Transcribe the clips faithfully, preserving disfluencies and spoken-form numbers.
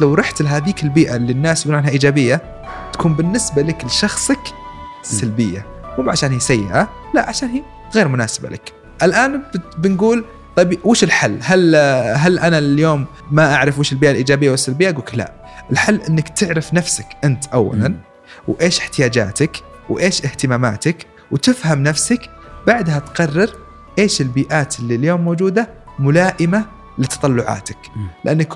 لو رحت لهذيك البيئة اللي الناس يقولون عنها إيجابية تكون بالنسبة لك لشخصك سلبية، مو عشان هي سيئة، لا عشان هي غير مناسبة لك. الآن بنقول طيب وش الحل؟ هل هل أنا اليوم ما أعرف وش البيئة الإيجابية والسلبية؟ أقولك لا، الحل إنك تعرف نفسك أنت أولا، وإيش احتياجاتك وإيش اهتماماتك، وتفهم نفسك، بعدها تقرر إيش البيئات اللي اليوم موجودة ملائمة لتطلعاتك. لأنك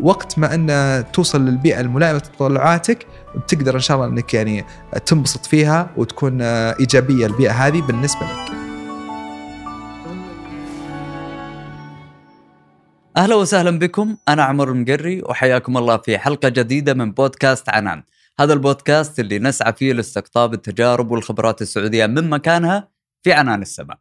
وقت ما أن توصل للبيئة الملائمة لتطلعاتك بتقدر إن شاء الله أنك يعني تنبسط فيها وتكون إيجابية البيئة هذه بالنسبة لك. أهلا وسهلا بكم، أنا عمر المقري وحياكم الله في حلقة جديدة من بودكاست عنان. هذا البودكاست اللي نسعى فيه لاستقطاب التجارب والخبرات السعودية من مكانها في عنان السماء.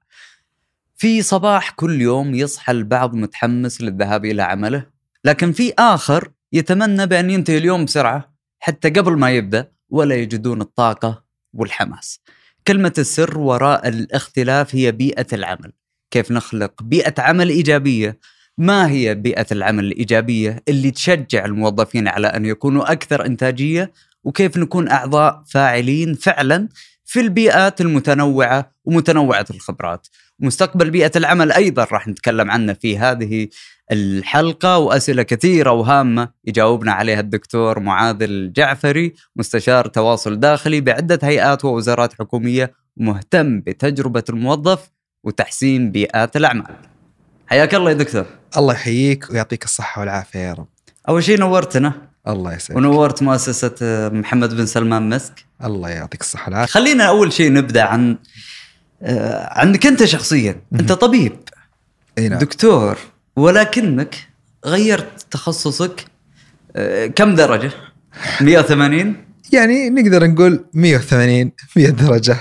في صباح كل يوم يصحى البعض متحمس للذهاب إلى عمله، لكن في آخر يتمنى بأن ينتهي اليوم بسرعة حتى قبل ما يبدأ، ولا يجدون الطاقة والحماس. كلمة السر وراء الاختلاف هي بيئة العمل. كيف نخلق بيئة عمل إيجابية؟ ما هي بيئة العمل الإيجابية اللي تشجع الموظفين على أن يكونوا أكثر إنتاجية؟ وكيف نكون أعضاء فاعلين فعلا في البيئات المتنوعة ومتنوعة الخبرات؟ ومستقبل بيئة العمل أيضا راح نتكلم عنه في هذه الحلقة، وأسئلة كثيرة وهامة يجاوبنا عليها الدكتور معاذ الجعفري، مستشار تواصل داخلي بعدة هيئات ووزارات حكومية، مهتم بتجربة الموظف وتحسين بيئات الأعمال. حياك الله يا دكتور. الله يحييك ويعطيك الصحة والعافية يا رب. أول شيء نورتنا. الله يسعدك. ونورت مؤسسة محمد بن سلمان مسك. الله يعطيك الصحة والعافية. خلينا أول شيء نبدأ عن عنك أنت شخصيا. أنت طبيب، دكتور، ولكنك غيرت تخصصك كم درجة؟ مئة وثمانين؟ يعني نقدر نقول مئة وثمانين مئة درجة.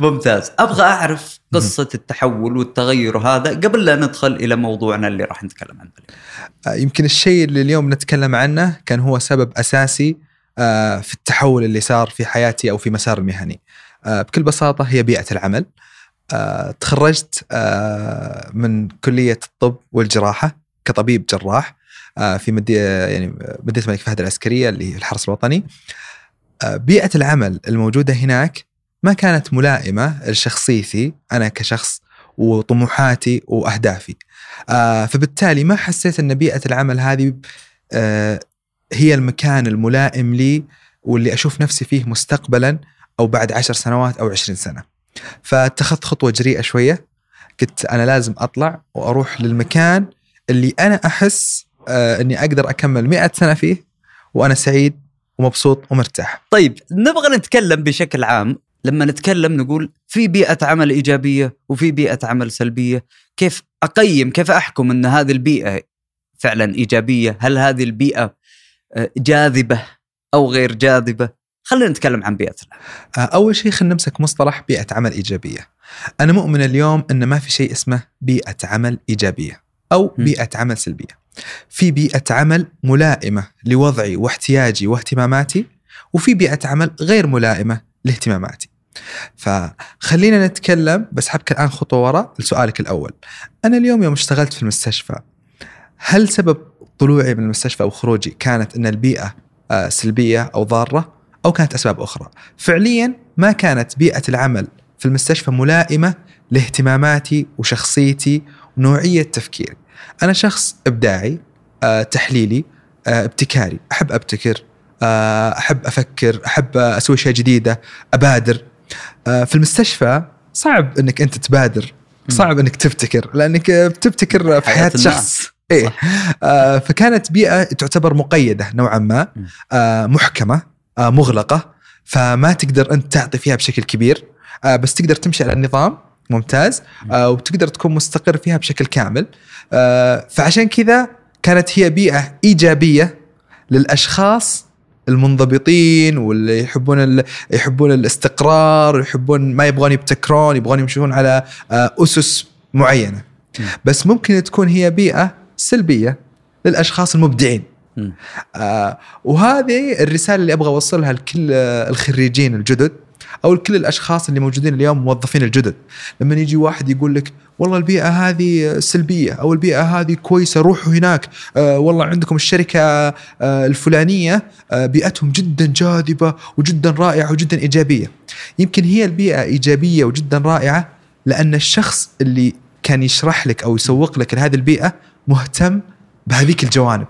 ممتاز. أبغى أعرف قصة التحول والتغير هذا قبل لا ندخل إلى موضوعنا اللي راح نتكلم عنه. يمكن الشيء اللي اليوم نتكلم عنه كان هو سبب أساسي في التحول اللي صار في حياتي أو في مسار مهني. بكل بساطة هي بيئة العمل. تخرجت من كلية الطب والجراحة كطبيب جراح في مدينة يعني مدينة الملك فهد العسكرية اللي هي الحرس الوطني. بيئة العمل الموجودة هناك ما كانت ملائمة لشخصيتي أنا كشخص وطموحاتي وأهدافي، فبالتالي ما حسيت أن بيئة العمل هذه هي المكان الملائم لي واللي أشوف نفسي فيه مستقبلاً أو بعد عشر سنوات أو عشرين سنة. فاتخذت خطوة جريئة شوية، قلت أنا لازم أطلع وأروح للمكان اللي أنا أحس أني أقدر أكمل مئة سنة فيه وأنا سعيد ومبسوط ومرتاح. طيب نبغى نتكلم بشكل عام، لما نتكلم نقول في بيئة عمل إيجابية وفي بيئة عمل سلبية، كيف أقيم، كيف أحكم أن هذه البيئة فعلا إيجابية؟ هل هذه البيئة جاذبة أو غير جاذبة؟ خلينا نتكلم عن بيئتنا. أول شيء خلينا نمسك مصطلح بيئة عمل إيجابية. أنا مؤمن اليوم أن ما في شيء اسمه بيئة عمل إيجابية أو م. بيئة عمل سلبية. في بيئة عمل ملائمة لوضعي واحتياجي واهتماماتي، وفي بيئة عمل غير ملائمة لاهتماماتي. فخلينا نتكلم بس حبك الآن خطوة وراء لسؤالك الأول. أنا اليوم يوم اشتغلت في المستشفى، هل سبب طلوعي من المستشفى أو خروجي كانت أن البيئة سلبية أو ضارة أو كانت أسباب أخرى؟ فعليا ما كانت بيئة العمل في المستشفى ملائمة لاهتماماتي وشخصيتي ونوعية تفكيري. أنا شخص إبداعي، تحليلي، ابتكاري، أحب أبتكر، أحب أفكر، أحب أسوي شيء جديدة، أبادر. في المستشفى صعب أنك أنت تبادر، صعب أنك تبتكر، لأنك بتبتكر في حياة شخص. إيه. فكانت بيئة تعتبر مقيدة نوعا ما، محكمة، مغلقة، فما تقدر أنت تعطي فيها بشكل كبير، بس تقدر تمشي على النظام. ممتاز. وتقدر تكون مستقر فيها بشكل كامل. فعشان كذا كانت هي بيئة إيجابية للأشخاص المنضبطين واللي يحبون يحبون الاستقرار، يحبون ما يبغون يبتكرون، يبغون يمشون على أسس معينة. م. بس ممكن تكون هي بيئة سلبية للأشخاص المبدعين. آه وهذه الرسالة اللي أبغى أوصلها لكل الخريجين الجدد أو لكل الأشخاص اللي موجودين اليوم موظفين الجدد. لما يجي واحد يقول لك والله البيئة هذه سلبية أو البيئة هذه كويسة روحوا هناك، آه والله عندكم الشركة آه الفلانية آه بيئتهم جدا جاذبة وجدا رائعة وجدا إيجابية. يمكن هي البيئة إيجابية وجدا رائعة لأن الشخص اللي كان يشرح لك أو يسوق لك لهذه البيئة مهتم بهذيك الجوانب،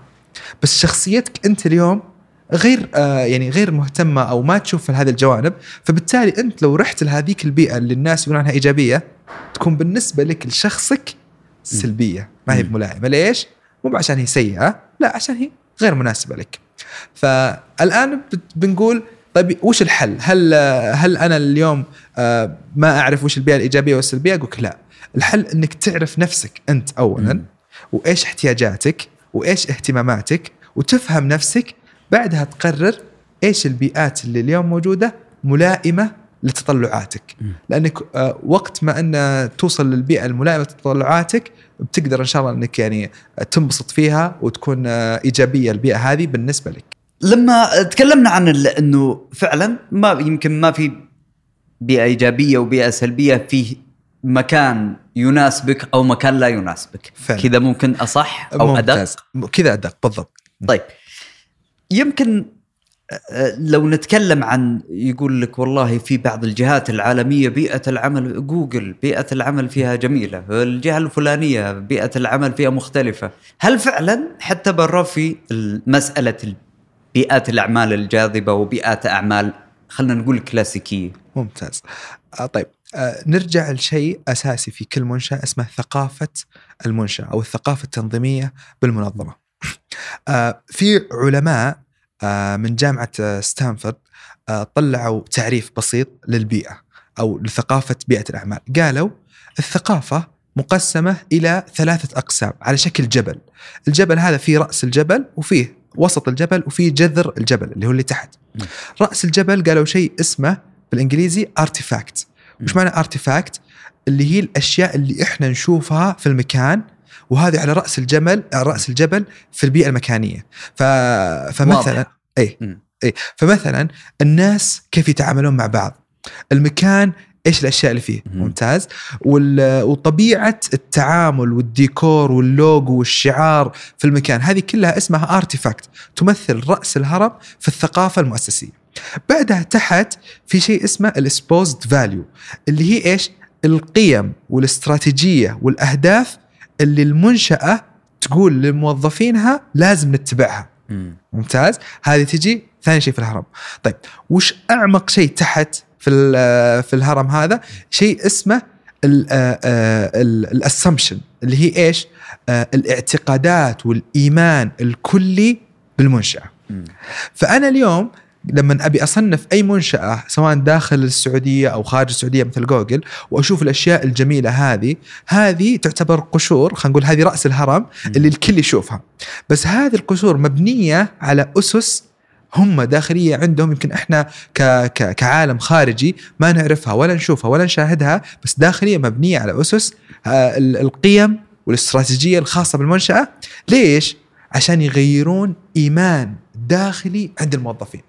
بس شخصيتك أنت اليوم غير آه يعني غير مهتمة أو ما تشوف هذه الجوانب، فبالتالي أنت لو رحت لهذيك البيئة اللي الناس يقولون عنها إيجابية تكون بالنسبة لك لشخصك سلبية، ما هي ملائمة. ليش؟ مو عشان هي سيئة، لا عشان هي غير مناسبة لك. فالآن بنقول طيب وش الحل؟ هل هل أنا اليوم آه ما أعرف وش البيئة الإيجابية والسلبية؟ أقولك لا، الحل إنك تعرف نفسك أنت أولاً، وإيش احتياجاتك وإيش اهتماماتك، وتفهم نفسك، بعدها تقرر إيش البيئات اللي اليوم موجودة ملائمة لتطلعاتك. لأنك وقت ما أن توصل للبيئة الملائمة لتطلعاتك بتقدر إن شاء الله أنك يعني تنبسط فيها وتكون إيجابية البيئة هذه بالنسبة لك. لما تكلمنا عن أنه فعلا ما يمكن ما في بيئة إيجابية وبيئة سلبية، في مكان يناسبك أو مكان لا يناسبك، كذا ممكن أصح أو ممتاز. أدق كذا أدق بالضبط. طيب يمكن لو نتكلم عن، يقول لك والله في بعض الجهات العالمية بيئة العمل، جوجل بيئة العمل فيها جميلة، الجهة الفلانية بيئة العمل فيها مختلفة، هل فعلا حتى برا في مسألة بيئات الأعمال الجاذبة وبيئات أعمال خلنا نقول كلاسيكية؟ ممتاز. طيب نرجع لشيء أساسي في كل منشأة اسمه ثقافة المنشأة أو الثقافة التنظيمية بالمنظمة. في علماء من جامعة ستانفورد طلعوا تعريف بسيط للبيئة أو لثقافة بيئة الأعمال. قالوا الثقافة مقسمة إلى ثلاثة أقسام على شكل جبل. الجبل هذا فيه رأس الجبل وفيه وسط الجبل وفيه جذر الجبل اللي هو اللي تحت. رأس الجبل قالوا شيء اسمه بالإنجليزي artifact. وش معنى artifact؟ اللي هي الأشياء اللي إحنا نشوفها في المكان، وهذه على رأس الجبل، على رأس الجبل في البيئة المكانية. ف... فمثلا أي. أي. فمثلا الناس كيف يتعاملون مع بعض، المكان إيش الأشياء اللي فيه. مم. ممتاز. وال... وطبيعة التعامل والديكور واللوجو والشعار في المكان، هذه كلها اسمها آرتيفاكت، تمثل رأس الهرم في الثقافة المؤسسية. بعدها تحت في شيء اسمه الإسبوزد فاليو، اللي هي إيش؟ القيم والاستراتيجية والأهداف اللي المنشأة تقول لموظفينها لازم نتبعها. م. ممتاز. هذه تجي ثاني شيء في الهرم. طيب وش أعمق شيء تحت في في الهرم هذا؟ شيء اسمه الأسامبشن، اللي هي إيش؟ الاعتقادات والإيمان الكلي بالمنشأة. م. فأنا اليوم لما أبي أصنف أي منشأة سواء داخل السعودية أو خارج السعودية مثل جوجل، وأشوف الأشياء الجميلة هذه، هذه تعتبر قشور، خلينا نقول هذه رأس الهرم اللي الكل يشوفها، بس هذه القشور مبنية على أسس هم داخلية عندهم، يمكن إحنا ك ك كعالم خارجي ما نعرفها ولا نشوفها ولا نشاهدها، بس داخلية مبنية على أسس القيم والاستراتيجية الخاصة بالمنشأة. ليش؟ عشان يغيرون إيمان داخلي عند الموظفين.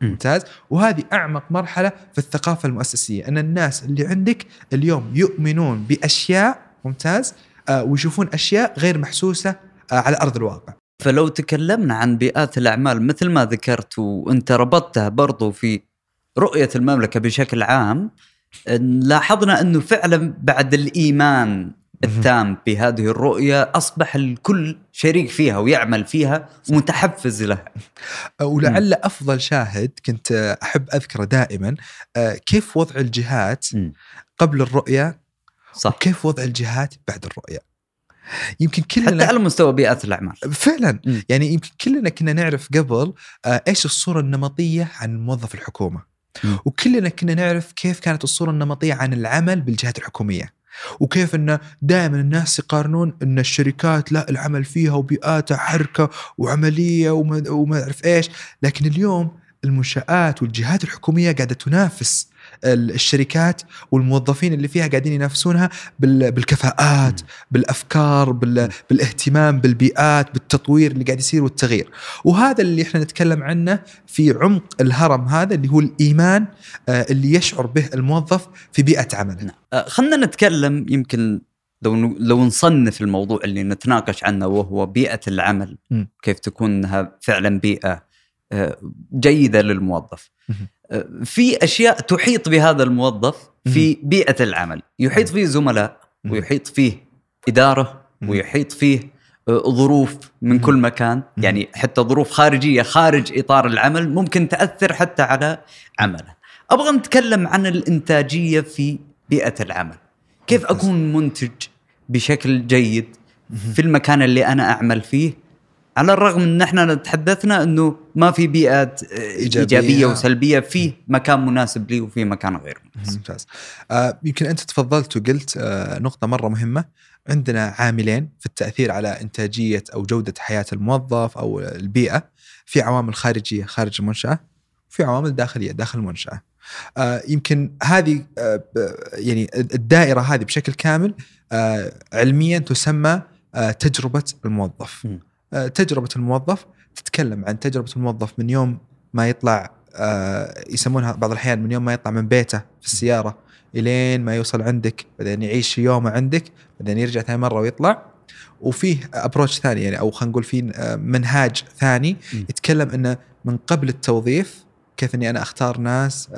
ممتاز. وهذه أعمق مرحلة في الثقافة المؤسسية، أن الناس اللي عندك اليوم يؤمنون بأشياء. ممتاز. آه ويشوفون أشياء غير محسوسة آه على أرض الواقع. فلو تكلمنا عن بيئات الأعمال مثل ما ذكرت وأنت ربطتها برضو في رؤية المملكة بشكل عام، لاحظنا أنه فعلا بعد الإيمان التام بهذه الرؤية أصبح الكل شريك فيها ويعمل فيها ومتحفز لها. ولعل أفضل شاهد كنت أحب أذكره دائما كيف وضع الجهات قبل الرؤية، صح، وكيف وضع الجهات بعد الرؤية. يمكن كلنا حتى على مستوى بيئات الأعمال فعلا. م. يعني يمكن كلنا كنا نعرف قبل إيش الصورة النمطية عن موظف الحكومة، م. وكلنا كنا نعرف كيف كانت الصورة النمطية عن العمل بالجهات الحكومية، وكيف أن دائما الناس يقارنون أن الشركات لا العمل فيها وبيئاتها حركة وعملية وما أعرف إيش. لكن اليوم المنشآت والجهات الحكومية قاعدة تنافس الشركات، والموظفين اللي فيها قاعدين ينافسونها بالكفاءات، بالأفكار، بالاهتمام بالبيئات، بالتطوير اللي قاعد يصير والتغيير. وهذا اللي احنا نتكلم عنه في عمق الهرم هذا، اللي هو الإيمان اللي يشعر به الموظف في بيئة عمله. خلنا نتكلم، يمكن لو لو نصنف الموضوع اللي نتناقش عنه وهو بيئة العمل م. كيف تكون انها فعلا بيئة جيدة للموظف. م. في أشياء تحيط بهذا الموظف في م. بيئة العمل، يحيط فيه زملاء م. ويحيط فيه إدارة م. ويحيط فيه ظروف من كل مكان، يعني حتى ظروف خارجية خارج إطار العمل ممكن تأثر حتى على عمله. أبغى نتكلم عن الإنتاجية في بيئة العمل، كيف أكون منتج بشكل جيد في المكان اللي أنا أعمل فيه، على الرغم أن احنا تحدثنا أنه ما في بيئات إيجابية, إيجابية وسلبية، في مكان مناسب لي وفي مكان غير مناسب. آه يمكن أنت تفضلت وقلت آه نقطة مرة مهمة، عندنا عاملين في التأثير على إنتاجية أو جودة حياة الموظف أو البيئة، في عوامل خارجية خارج المنشأة وفي عوامل داخلية داخل المنشأة. آه يمكن هذه آه يعني الدائرة هذه بشكل كامل آه علميا تسمى آه تجربة الموظف. آه تجربة الموظف تتكلم عن تجربة الموظف من يوم ما يطلع، آه يسمونها بعض الأحيان من يوم ما يطلع من بيته في السيارة إلين ما يوصل عندك، بعدين يعيش يومه عندك، بعدين يرجع ثاني مرة ويطلع. وفيه أبروتش ثاني يعني، أو خلينا نقول فيه منهاج ثاني م. يتكلم أنه من قبل التوظيف كيف أني أنا أختار ناس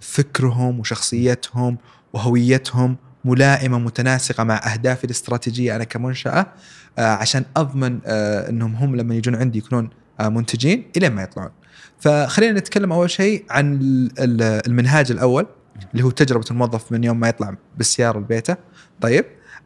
فكرهم وشخصيتهم وهويتهم ملائمة متناسقة مع أهدافي الاستراتيجية أنا كمنشأة، عشان أضمن أنهم هم لما يجون عندي يكونون منتجين إلى ما يطلعون. فخلينا نتكلم أول شيء عن المنهاج الأول اللي هو تجربة الموظف من يوم ما يطلع بالسيارة لبيته. طيب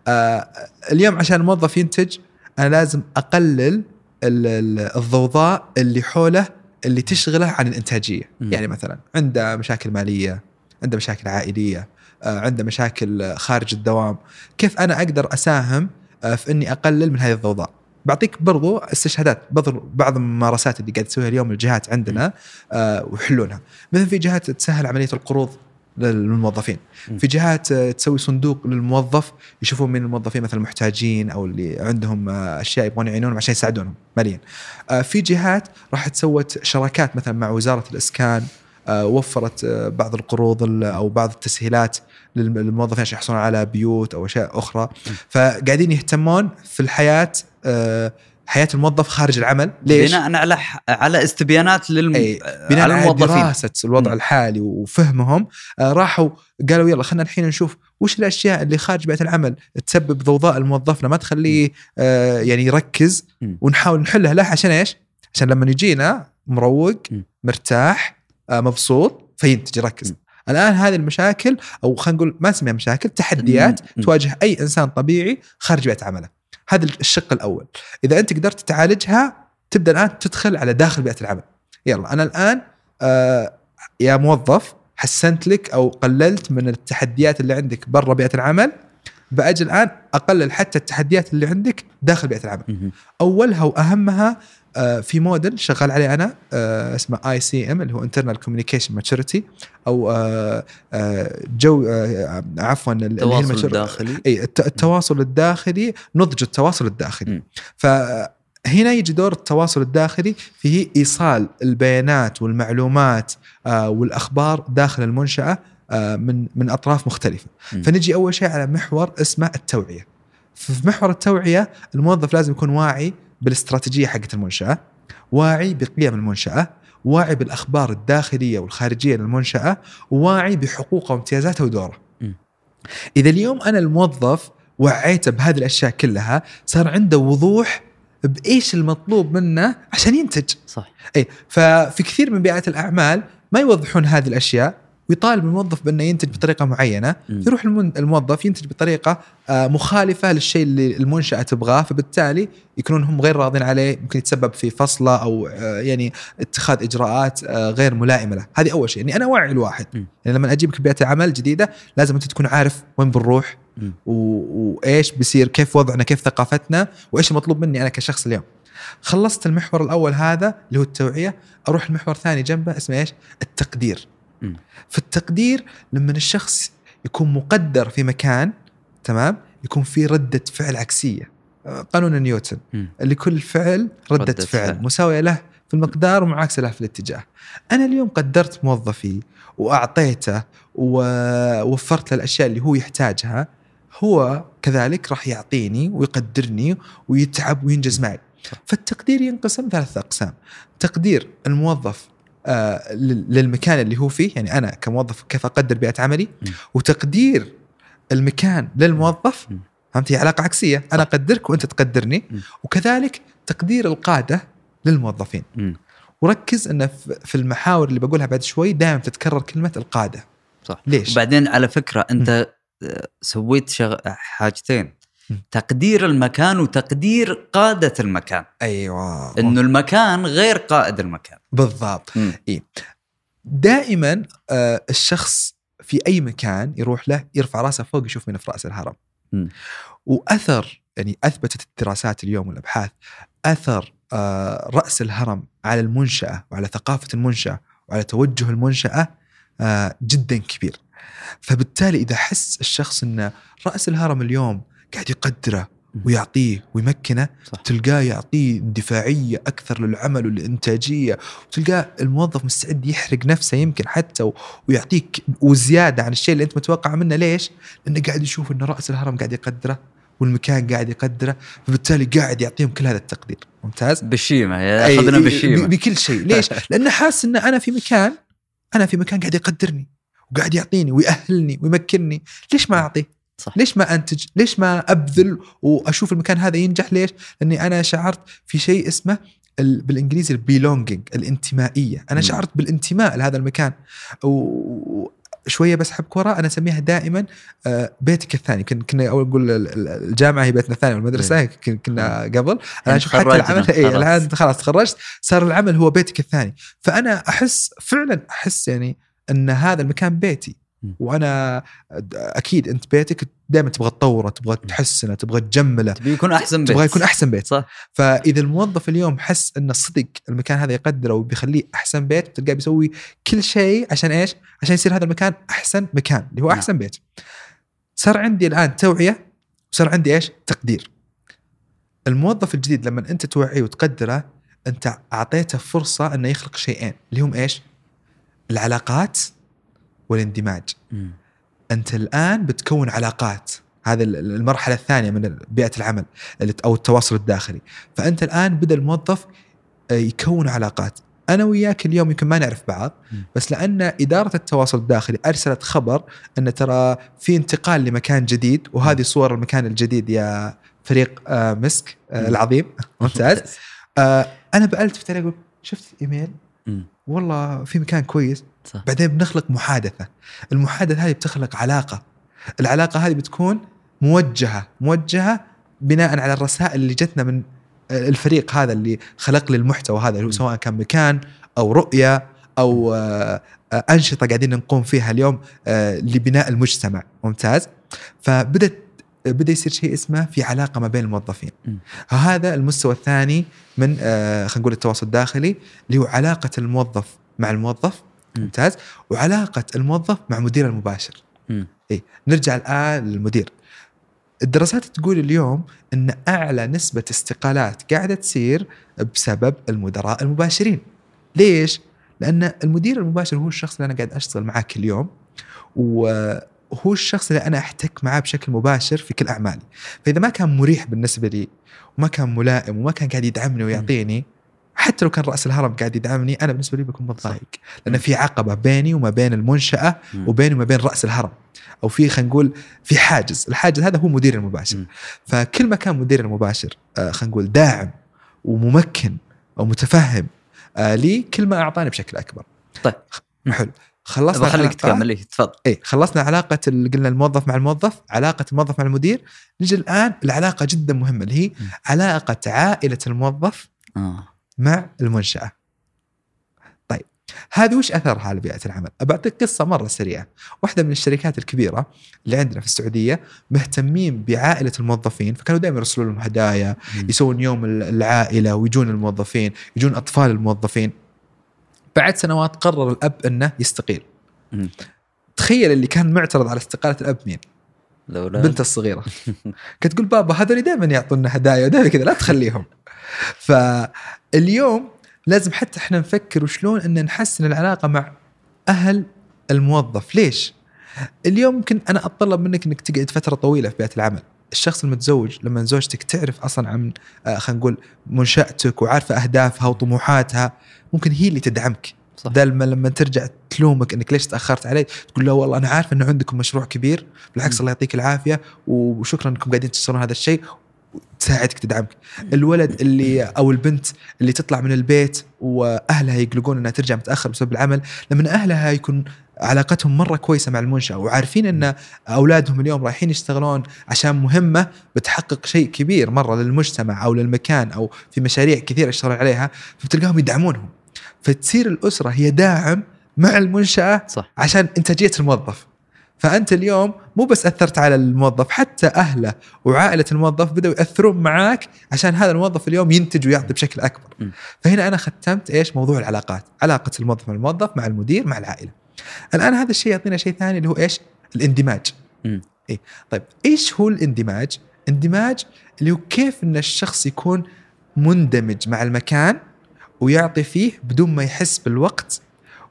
آه اليوم عشان الموظف ينتج أنا لازم أقلل الضوضاء اللي حوله اللي تشغله عن الإنتاجية. م. يعني مثلا عنده مشاكل مالية، عنده مشاكل عائلية، آه عنده مشاكل خارج الدوام، كيف أنا أقدر أساهم آه في أني أقلل من هذه الضوضاء. بعطيك برضو استشهادات بعض الممارسات اللي قاعد تسويها اليوم الجهات عندنا آه وحلونها. مثلا في جهات تسهل عملية القروض للموظفين، في جهات تسوي صندوق للموظف يشوفون من الموظفين مثلا محتاجين أو اللي عندهم أشياء يبغون يعينونهم عشان يساعدونهم ماليا. في جهات راح تسوت شراكات مثلا مع وزارة الإسكان، وفرت بعض القروض أو بعض التسهيلات للموظفين عشان يحصلون على بيوت أو أشياء أخرى. فقاعدين يهتمون في الحياة حياة الموظف خارج العمل. ليش؟ بناء على على استبيانات للم... على الموظفين، دراسة الوضع م. الحالي وفهمهم. آه راحوا قالوا يلا خلنا الحين نشوف وش الأشياء اللي خارج بيئة العمل تسبب ضوضاء الموظفنا ما تخليه آه يعني يركز، م. ونحاول نحلها له. عشان إيش؟ عشان لما يجينا مروق م. مرتاح آه مبسوط فينتج يركز. م. الآن هذه المشاكل، أو خلينا نقول ما نسميها مشاكل، تحديات م. م. تواجه أي إنسان طبيعي خارج بيئة عمله. هذا الشق الأول. إذا أنت قدرت تعالجها تبدأ الآن تدخل على داخل بيئة العمل. يلا أنا الآن آه يا موظف حسنت لك أو قللت من التحديات اللي عندك برا بيئة العمل، بأجي الآن أقلل حتى التحديات اللي عندك داخل بيئة العمل. أولها وأهمها آه في موديل شغال عليه أنا آه اسمه آي سي إم اللي هو Internal Communication Maturity، أو آه آه جو آه عفوا التواصل الداخلي. أي التواصل الداخلي، نضج التواصل الداخلي. م. فهنا يجي دور التواصل الداخلي في إيصال البيانات والمعلومات آه والأخبار داخل المنشأة آه من من أطراف مختلفة. م. فنجي أول شيء على محور اسمه التوعية. في محور التوعية الموظف لازم يكون واعي بالاستراتيجية حقت المنشأة، واعي بقيم المنشأة، واعي بالأخبار الداخلية والخارجية للمنشأة، واعي بحقوقه وامتيازاته ودوره. م. إذا اليوم أنا الموظف وعيته بهذه الأشياء كلها صار عنده وضوح بإيش المطلوب منه عشان ينتج. صح. أي ففي كثير من بيئات الأعمال ما يوضحون هذه الأشياء ويطالب الموظف بأنه ينتج بطريقة معينة، يروح الموظف ينتج بطريقة مخالفة للشيء اللي المنشأة تبغاه، فبالتالي يكونون هم غير راضين عليه، ممكن يتسبب في فصلة أو يعني اتخاذ إجراءات غير ملائمة له. هذه أول شيء، إني يعني أنا واعي الواحد. يعني لما أجيبك بيئة عمل جديدة لازم أنت تكون عارف وين بنروح وإيش بيصير، كيف وضعنا، كيف ثقافتنا، وإيش المطلوب مني أنا كشخص اليوم. خلصت المحور الأول هذا اللي هو التوعية، أروح المحور الثاني جنبه اسمه إيش؟ التقدير. في التقدير لما الشخص يكون مقدر في مكان، تمام، يكون في ردة فعل عكسية. قانون نيوتن، لكل فعل ردة, ردة فعل. فعل مساوية له في المقدار ومعاكسة له في الاتجاه. أنا اليوم قدرت موظفي وأعطيته ووفرت له الأشياء اللي هو يحتاجها، هو كذلك راح يعطيني ويقدرني ويتعب وينجز معي. فالتقدير ينقسم ثلاثة أقسام: تقدير الموظف آه للمكان اللي هو فيه، يعني أنا كموظف كيف أقدر بيئة عملي، م. وتقدير المكان للموظف، فهمتي؟ علاقة عكسية، أنا أقدرك وأنت تقدرني. م. وكذلك تقدير القادة للموظفين. م. وركز أن في المحاور اللي بقولها بعد شوي دائما تتكرر كلمة القادة. صح. ليش؟ وبعدين على فكرة أنت م. سويت شغ... حاجتين، تقدير المكان وتقدير قادة المكان. أيوة، إنه المكان غير قائد المكان. بالضبط. إيه. دائما آه الشخص في أي مكان يروح له يرفع رأسه فوق يشوف من في رأس الهرم. م. وأثر، يعني أثبتت الدراسات اليوم والأبحاث أثر آه رأس الهرم على المنشأة وعلى ثقافة المنشأة وعلى توجه المنشأة آه جدا كبير. فبالتالي إذا حس الشخص أن رأس الهرم اليوم قاعد يقدره ويعطيه ويمكنه، صح. تلقاه يعطيه اندفاعية أكثر للعمل والإنتاجية، وتلقاه الموظف مستعد يحرق نفسه يمكن حتى ويعطيك وزيادة عن الشيء اللي أنت متوقع منه. ليش؟ لأنه قاعد يشوف أن رأس الهرم قاعد يقدره والمكان قاعد يقدره، فبالتالي قاعد يعطيهم كل هذا التقدير. ممتاز. بالشيمة، أخذنا بالشيمة بكل شيء. ليش؟ لأنه حاس أن أنا في مكان، أنا في مكان قاعد يقدرني وقاعد يعطيني ويأهلني ويمكنني، ليش ما أعطيه؟ صح. ليش ما أنتج؟ ليش ما أبذل وأشوف المكان هذا ينجح؟ ليش؟ لأني أنا شعرت في شيء اسمه بالإنجليزي البيلونجينج، الانتمائية. أنا م. شعرت بالانتماء لهذا المكان. وشوية بس حب كورة، أنا أسميها دائما بيتك الثاني. كنا أول نقول الجامعة هي بيتنا الثاني والمدرسة كنا قبل. أنا أشوف حتى العمل، إيه الآن خلاص تخرجت، صار العمل هو بيتك الثاني. فأنا أحس فعلا، أحس يعني أن هذا المكان بيتي. وأنا أكيد أنت بيتك دائما تبغى تطوره، تبغى تحسنه، تبغى تجمله، تبغى يكون أحسن بيت، تبغى يكون أحسن بيت. صح. فإذا الموظف اليوم حس أن صدق المكان هذا يقدره وبيخليه أحسن بيت، بتلقاه بيسوي كل شيء عشان إيش؟ عشان يصير هذا المكان أحسن مكان اللي هو أحسن بيت. صار عندي الآن توعية وصار عندي إيش؟ تقدير. الموظف الجديد لما أنت توعيه وتقدره، أنت أعطيته فرصة أنه يخلق شيئين اللي هم إيش؟ العلاقات والاندماج. م. أنت الآن بتكون علاقات، هذا المرحلة الثانية من بيئة العمل أو التواصل الداخلي. فأنت الآن بدأ الموظف يكون علاقات. أنا وياك اليوم يمكن ما نعرف بعض، م. بس لأن إدارة التواصل الداخلي أرسلت خبر أن ترى في انتقال لمكان جديد، وهذه صور المكان الجديد يا فريق آه مسك آه العظيم. ممتاز. آه أنا بقلت في أقول شفت إيميل، م. والله في مكان كويس. صح. بعدين بنخلق محادثة، المحادثة هذه بتخلق علاقة، العلاقة هذه بتكون موجهة موجهة بناء على الرسائل اللي جتنا من الفريق هذا اللي خلق لي المحتوى هذا، م. سواء كان مكان أو رؤية أو أنشطة قاعدين نقوم فيها اليوم لبناء المجتمع. ممتاز. فبدت بدأ يصير شيء اسمه في علاقة ما بين الموظفين. م. هذا المستوى الثاني من خلينا نقول التواصل الداخلي، اللي هو علاقة الموظف مع الموظف. ممتاز. وعلاقة الموظف مع مدير المباشر. إيه. نرجع الآن للمدير. الدراسات تقول اليوم أن أعلى نسبة استقالات قاعدة تصير بسبب المدراء المباشرين. ليش؟ لأن المدير المباشر هو الشخص اللي أنا قاعد أشتغل معاه كل يوم، وهو الشخص اللي أنا أحتك معاه بشكل مباشر في كل أعمالي. فإذا ما كان مريح بالنسبة لي وما كان ملائم وما كان قاعد يدعمني ويعطيني، حتى لو كان رأس الهرم قاعد يدعمني، أنا بالنسبة لي بكون متضايق، لأن في عقبة بيني وما بين المنشأة وبيني وما بين رأس الهرم، أو في خلينا نقول في حاجز. الحاجز هذا هو مدير المباشر. فكل ما كان مدير المباشر خلينا نقول داعم وممكن أو متفهم لي، كل ما أعطاني بشكل أكبر. طيب، حلو. خلصنا خليك تكمل. إيه، تفضل. إيه، خلصنا علاقة قلنا الموظف مع الموظف، علاقة الموظف مع المدير. نجي الآن العلاقة جدا مهمة اللي هي علاقة عائلة الموظف آه. مع المنشأة. طيب، هذه وش أثرها على بيئة العمل؟ أبعطيك قصة مرة سريعة. واحدة من الشركات الكبيرة اللي عندنا في السعودية مهتمين بعائلة الموظفين، فكانوا دائما يرسلوا لهم هدايا، يسوون يوم العائلة، ويجون الموظفين، يجون أطفال الموظفين. بعد سنوات قرر الأب أنه يستقيل. م. تخيل اللي كان معترض على استقالة الأب مين؟ بنت الصغيرة. كنت تقول بابا هذول دائما يعطونا هدايا ودائما كذا، لا تخليهم. فاليوم لازم حتى احنا نفكر وشلون ان نحسن العلاقة مع أهل الموظف. ليش؟ اليوم ممكن أنا أتطلب منك أنك تقعد فترة طويلة في بيئة العمل. الشخص المتزوج لما زوجتك تعرف أصلا عن خلينا نقول منشأتك وعارفة أهدافها وطموحاتها ممكن هي اللي تدعمك. بدل ما لما ترجع تلومك انك ليش تاخرت علي تقول له والله انا عارف انه عندكم مشروع كبير بالعكس الله يعطيك العافيه وشكرا انكم قاعدين تشتغلون هذا الشيء، تساعدك تدعمك. الولد اللي او البنت اللي تطلع من البيت واهلها يقلقون انها ترجع متاخر بسبب العمل، لما اهلها يكون علاقتهم مره كويسه مع المنشاه وعارفين ان اولادهم اليوم رايحين يشتغلون عشان مهمه بتحقق شيء كبير مره للمجتمع او للمكان او في مشاريع كثيره يشتغلون عليها، فبتلقاهم يدعمونهم. فتصير الأسرة هي داعم مع المنشأة صح. عشان إنتاجية الموظف. فأنت اليوم مو بس أثرت على الموظف، حتى أهله وعائلة الموظف بدأوا يأثرون معاك عشان هذا الموظف اليوم ينتج ويعطي بشكل أكبر. م. فهنا أنا ختمت إيش موضوع العلاقات، علاقة الموظف مع الموظف مع المدير مع العائلة. الآن هذا الشيء يعطينا شيء ثاني اللي هو إيش الاندماج. م. إيه طيب إيش هو الاندماج؟ اندماج اللي هو كيف إن الشخص يكون مندمج مع المكان ويعطي فيه بدون ما يحس بالوقت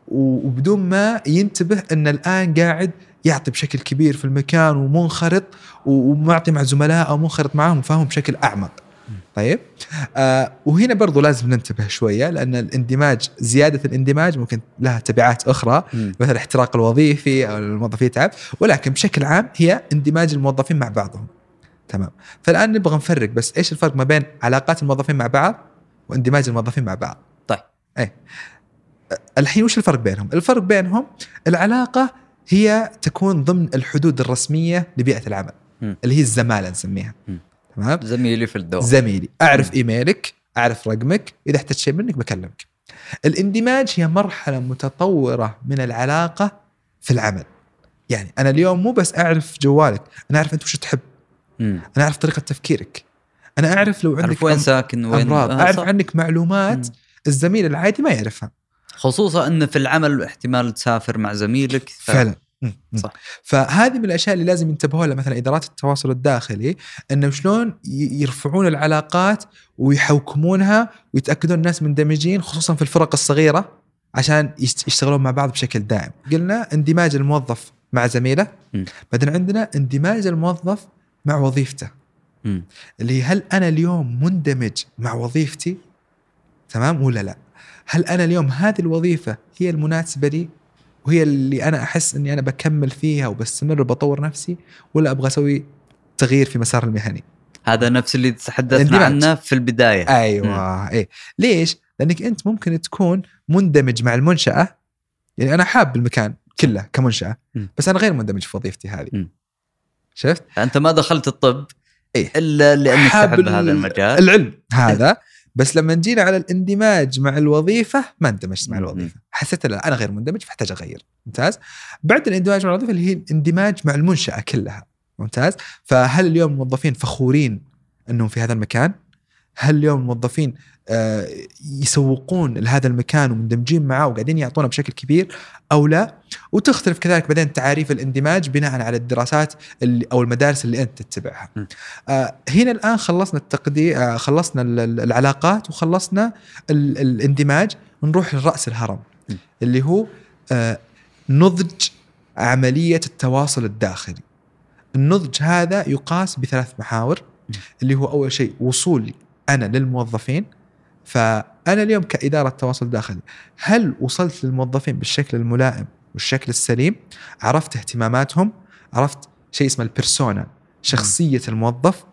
وبدون ما ينتبه أن الآن قاعد يعطي بشكل كبير في المكان ومنخرط ومعطي مع زملاء أو منخرط معهم وفاهم بشكل أعمق. طيب آه وهنا برضو لازم ننتبه شوية لأن الاندماج زيادة الاندماج ممكن لها تبعات أخرى م. مثل الاحتراق الوظيفي أو الموظف يتعب، ولكن بشكل عام هي اندماج الموظفين مع بعضهم. تمام، فالآن نبغى نفرق بس إيش الفرق ما بين علاقات الموظفين مع بعض واندماج الموظفين مع بعض. طيب ايه الحين وش الفرق بينهم؟ الفرق بينهم العلاقة هي تكون ضمن الحدود الرسمية لبيئة العمل م. اللي هي الزمالة نسميها. تمام، زميلي في الدوام، زميلي، اعرف م. ايميلك، اعرف رقمك، اذا احتجت شيء منك بكلمك. الاندماج هي مرحلة متطورة من العلاقة في العمل. يعني انا اليوم مو بس اعرف جوالك، انا اعرف انت وش تحب، م. انا اعرف طريقة تفكيرك، أنا أعرف لو عندك وين ساكن وين أمراض، أعرف عنك معلومات الزميل العادي ما يعرفها، خصوصا أن في العمل احتمال تسافر مع زميلك ف... فعلا صح. فهذه من الأشياء اللي لازم ينتبهوا لها مثلا إدارات التواصل الداخلي، أنه شلون يرفعون العلاقات ويحوكمونها ويتأكدون الناس مندمجين خصوصا في الفرق الصغيرة عشان يشتغلون مع بعض بشكل دائم. قلنا اندماج الموظف مع زميله، بعدين عندنا اندماج الموظف مع وظيفته اللي هل أنا اليوم مندمج مع وظيفتي؟ تمام ولا لا؟ هل أنا اليوم هذه الوظيفة هي المناسبة لي وهي اللي أنا أحس أني أنا بكمل فيها وبستمر وبطور نفسي، ولا أبغى أسوي تغيير في مسار المهني؟ هذا نفس اللي تحدثنا عنه في البداية. أيوة إيه. ليش؟ لأنك أنت ممكن تكون مندمج مع المنشأة، يعني أنا حاب المكان كله كمنشأة م. بس أنا غير مندمج في وظيفتي هذه. م. شفت؟ أنت ما دخلت الطب إيه؟ إلا لأنك تحب هذا المجال العلم هذا، بس لما نجينا على الاندماج مع الوظيفة ما اندمجت مع الوظيفة، حسيت لا أنا غير مندمج فاحتاج أغير. ممتاز. بعد الاندماج مع الوظيفة اللي هي الاندماج مع المنشأة كلها. ممتاز. فهل اليوم الموظفين فخورين أنهم في هذا المكان؟ هل اليوم الموظفين آه يسوقون لهذا المكان ومندمجين معه وقاعدين يعطونه بشكل كبير أو لا؟ وتختلف كذلك بعدين تعريف الاندماج بناء على الدراسات اللي أو المدارس اللي أنت تتبعها. آه هنا الآن خلصنا التقديم، آه خلصنا العلاقات وخلصنا الاندماج. نروح لرأس الهرم اللي هو آه نضج عملية التواصل الداخلي. النضج هذا يقاس بثلاث محاور اللي هو أول شيء وصولي أنا للموظفين، فأنا اليوم كإدارة تواصل داخلي هل وصلت للموظفين بالشكل الملائم والشكل السليم؟ عرفت اهتماماتهم، عرفت شيء اسمه البيرسونا شخصية الموظف،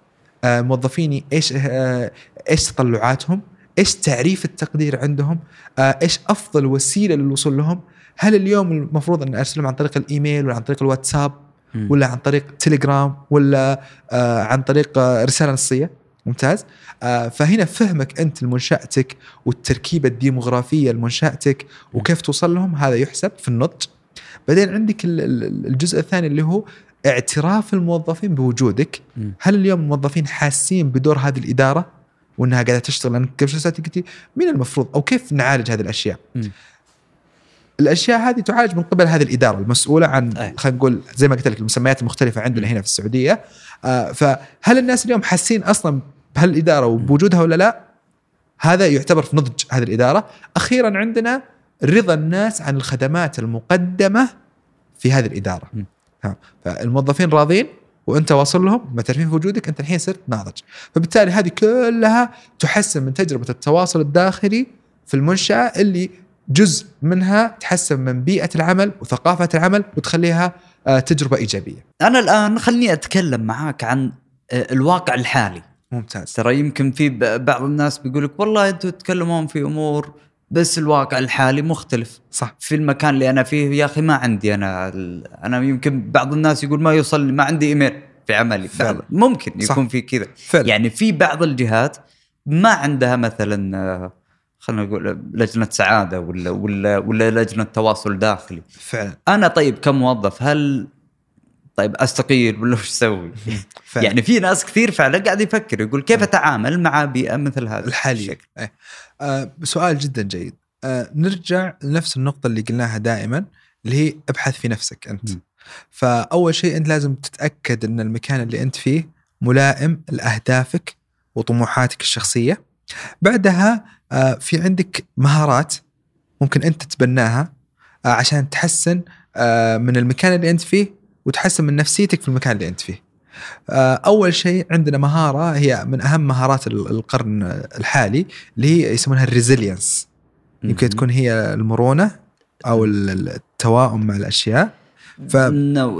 آه موظفيني إيش آه إيش تطلعاتهم، إيش تعريف التقدير عندهم، آه إيش أفضل وسيلة للوصول لهم. هل اليوم المفروض أن أرسلهم عن طريق الإيميل ولا عن طريق الواتساب ولا عن طريق تيليجرام ولا آه عن طريق آه رسالة نصية؟ ممتاز. آه فهنا فهمك أنت لمنشأتك والتركيبة الديمغرافية لمنشأتك وكيف توصل لهم، هذا يحسب في النضج. بعدين عندك الجزء الثاني اللي هو اعتراف الموظفين بوجودك. م. هل اليوم الموظفين حاسين بدور هذه الإدارة وأنها قاعدة تشتغل؟ أنا كيف شفتك مين المفروض أو كيف نعالج هذه الأشياء؟ م. الأشياء هذه تعالج من قبل هذه الإدارة المسؤولة عن خلينا نقول زي ما قلت لك المسميات المختلفة عندنا هنا في السعودية. آه فهل الناس اليوم حاسين أصلا بهالإدارة وبوجودها ولا لا؟ هذا يعتبر في نضج هذه الإدارة. أخيرا عندنا رضا الناس عن الخدمات المقدمة في هذه الإدارة. فالموظفين راضين وانت واصل لهم معترفين في وجودك، انت الحين صرت ناضج. فبالتالي هذه كلها تحسن من تجربة التواصل الداخلي في المنشأة اللي جزء منها تحسن من بيئة العمل وثقافة العمل وتخليها تجربة إيجابية. أنا الآن خلني أتكلم معاك عن الواقع الحالي. ممتاز. ترى يمكن في بعض الناس بيقولك والله أنتوا تتكلمون في أمور بس الواقع الحالي مختلف. صح. في المكان اللي أنا فيه يا أخي ما عندي أنا أنا يمكن بعض الناس يقول ما يوصل ما عندي إيميل في عملي. ممكن يكون في كذا. يعني في بعض الجهات ما عندها مثلاً خلنا نقول لجنة سعادة ولا ولا ولا لجنة تواصل داخلي. فعلا. أنا طيب كموظف هل طيب أستقيل ولا وش أسوي؟ يعني في ناس كثير فعلا قاعد يفكر يقول كيف أتعامل مع بيئة مثل هذا الحالي. أيه. آه سؤال جدا جيد. آه نرجع لنفس النقطة اللي قلناها دائما اللي هي ابحث في نفسك أنت. م. فأول شيء أنت لازم تتأكد أن المكان اللي أنت فيه ملائم لأهدافك وطموحاتك الشخصية. بعدها في عندك مهارات ممكن أنت تتبناها عشان تحسن من المكان اللي أنت فيه وتحسن من نفسيتك في المكان اللي أنت فيه. أول شيء عندنا مهارة هي من أهم مهارات القرن الحالي اللي هي يسمونها الريزيلينس. يمكن تكون هي المرونة أو التواؤم مع الأشياء. ف...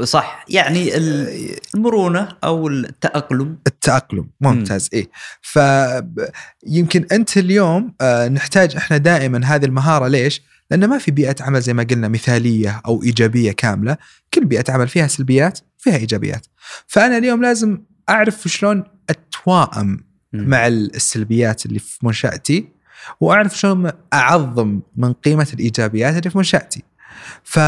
صح يعني المرونة أو التأقلم. التأقلم ممتاز. إيه فيمكن أنت اليوم نحتاج إحنا دائما هذه المهارة. ليش؟ لأن ما في بيئة عمل زي ما قلنا مثالية أو إيجابية كاملة. كل بيئة عمل فيها سلبيات فيها إيجابيات. فأنا اليوم لازم أعرف شلون أتواءم م. مع السلبيات اللي في منشأتي وأعرف شلون أعظم من قيمة الإيجابيات اللي في منشأتي. ف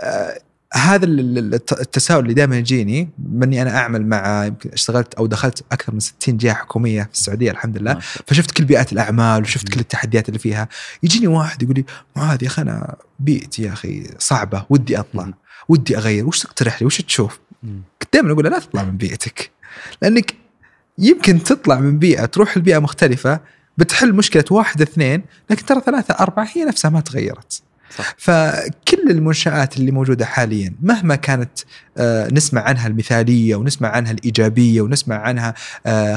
آه هذا التساؤل اللي دائما يجيني مني. أنا أعمل مع يمكن اشتغلت أو دخلت أكثر من ستين جهة حكومية في السعودية الحمد لله. فشفت كل بيئات الأعمال وشفت كل التحديات اللي فيها. يجيني واحد يقول لي معاذ يا أخي أنا بيئتي يا أخي صعبة ودي أطلع ودي أغير وش تقترح لي وش تشوف؟ دائما أقول لا تطلع من بيئتك لأنك يمكن تطلع من بيئة تروح لبيئة مختلفة بتحل مشكلة واحد اثنين لكن ترى ثلاثة أربعة هي نفسها ما تغيرت. صح. فكل المنشآت اللي موجودة حاليا مهما كانت نسمع عنها المثالية ونسمع عنها الإيجابية ونسمع عنها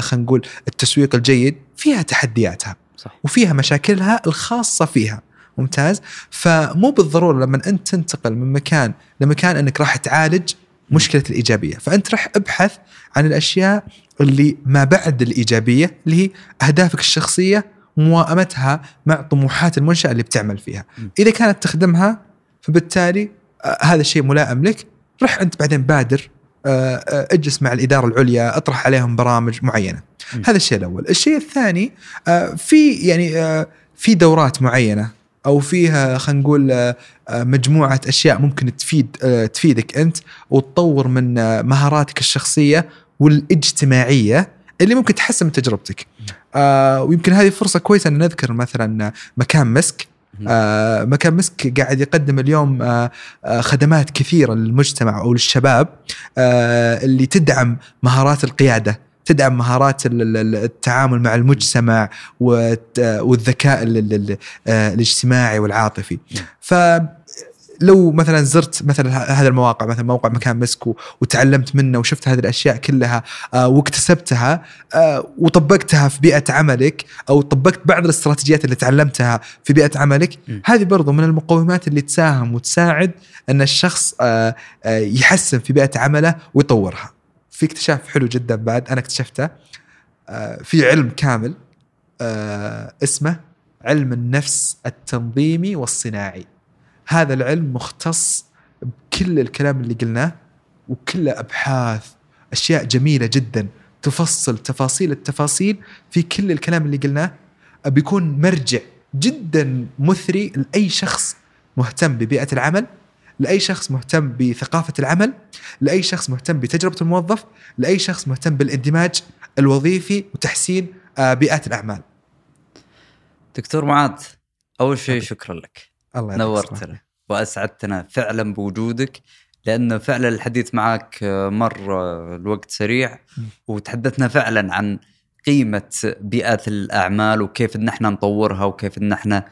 خلينا نقول التسويق الجيد فيها تحدياتها. صح. وفيها مشاكلها الخاصة فيها. ممتاز. فمو بالضرورة لما أنت تنتقل من مكان لمكان أنك راح تعالج مشكلة الإيجابية. فأنت راح أبحث عن الأشياء اللي ما بعد الإيجابية اللي هي أهدافك الشخصية موائمتها مع طموحات المنشأة اللي بتعمل فيها. إذا كانت تخدمها فبالتالي هذا الشيء ملائم لك. رح أنت بعدين بادر اجلس مع الإدارة العليا اطرح عليهم برامج معينة. م. هذا الشيء الأول. الشيء الثاني في يعني في دورات معينة أو فيها خلينا نقول مجموعة أشياء ممكن تفيد تفيدك أنت وتطور من مهاراتك الشخصية والاجتماعية اللي ممكن تحسن من تجربتك. آه ويمكن هذه فرصة كويسة أن نذكر مثلا مكان مسك. آه مكان مسك قاعد يقدم اليوم آه خدمات كثيرة للمجتمع أو للشباب آه اللي تدعم مهارات القيادة تدعم مهارات التعامل مع المجتمع والذكاء الاجتماعي والعاطفي. ف لو مثلا زرت مثلا هذا المواقع مثلا موقع مكان مسك وتعلمت منه وشفت هذه الأشياء كلها واكتسبتها وطبقتها في بيئة عملك أو طبقت بعض الاستراتيجيات اللي تعلمتها في بيئة عملك م. هذه برضو من المقومات اللي تساهم وتساعد أن الشخص يحسن في بيئة عمله ويطورها. في اكتشاف حلو جدا بعد أنا اكتشفته في علم كامل اسمه علم النفس التنظيمي والصناعي. هذا العلم مختص بكل الكلام اللي قلناه وكله أبحاث أشياء جميلة جدا تفصل تفاصيل التفاصيل في كل الكلام اللي قلناه. بيكون مرجع جدا مثري لأي شخص مهتم ببيئة العمل، لأي شخص مهتم بثقافة العمل، لأي شخص مهتم بتجربة الموظف، لأي شخص مهتم بالاندماج الوظيفي وتحسين بيئات الأعمال. دكتور معاذ أول شيء شكرا لك. الله نورتنا وأسعدتنا فعلا بوجودك لأنه فعلا الحديث معك مر الوقت سريع وتحدثنا فعلا عن قيمة بيئات الأعمال وكيف إن احنا نطورها وكيف إن احنا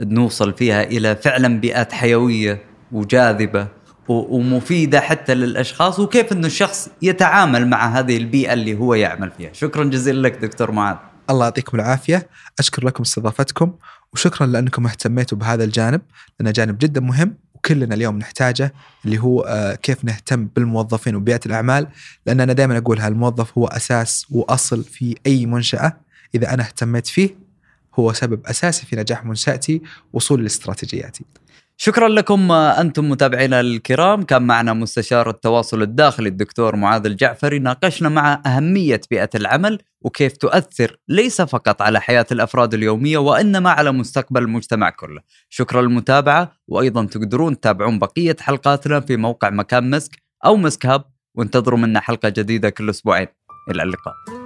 نوصل فيها إلى فعلا بيئات حيوية وجاذبة ومفيدة حتى للأشخاص، وكيف أنه الشخص يتعامل مع هذه البيئة اللي هو يعمل فيها. شكرا جزيلا لك دكتور معاذ. الله يعطيكم العافية، أشكر لكم استضافتكم، وشكرا لأنكم اهتميتوا بهذا الجانب لأنه جانب جدا مهم وكلنا اليوم نحتاجه، اللي هو كيف نهتم بالموظفين وبيئة الأعمال، لأن أنا دائما أقولها الموظف هو أساس وأصل في أي منشأة، إذا أنا اهتميت فيه هو سبب أساسي في نجاح منشأتي وصول لاستراتيجياتي. شكرا لكم أنتم متابعينا الكرام، كان معنا مستشار التواصل الداخلي الدكتور معاذ الجعفري، ناقشنا مع أهمية بيئة العمل وكيف تؤثر ليس فقط على حياة الأفراد اليومية وإنما على مستقبل المجتمع كله. شكرا للمتابعة، وأيضا تقدرون تتابعون بقية حلقاتنا في موقع مكان مسك أو مسك هاب، وانتظروا منا حلقة جديدة كل أسبوعين. إلى اللقاء.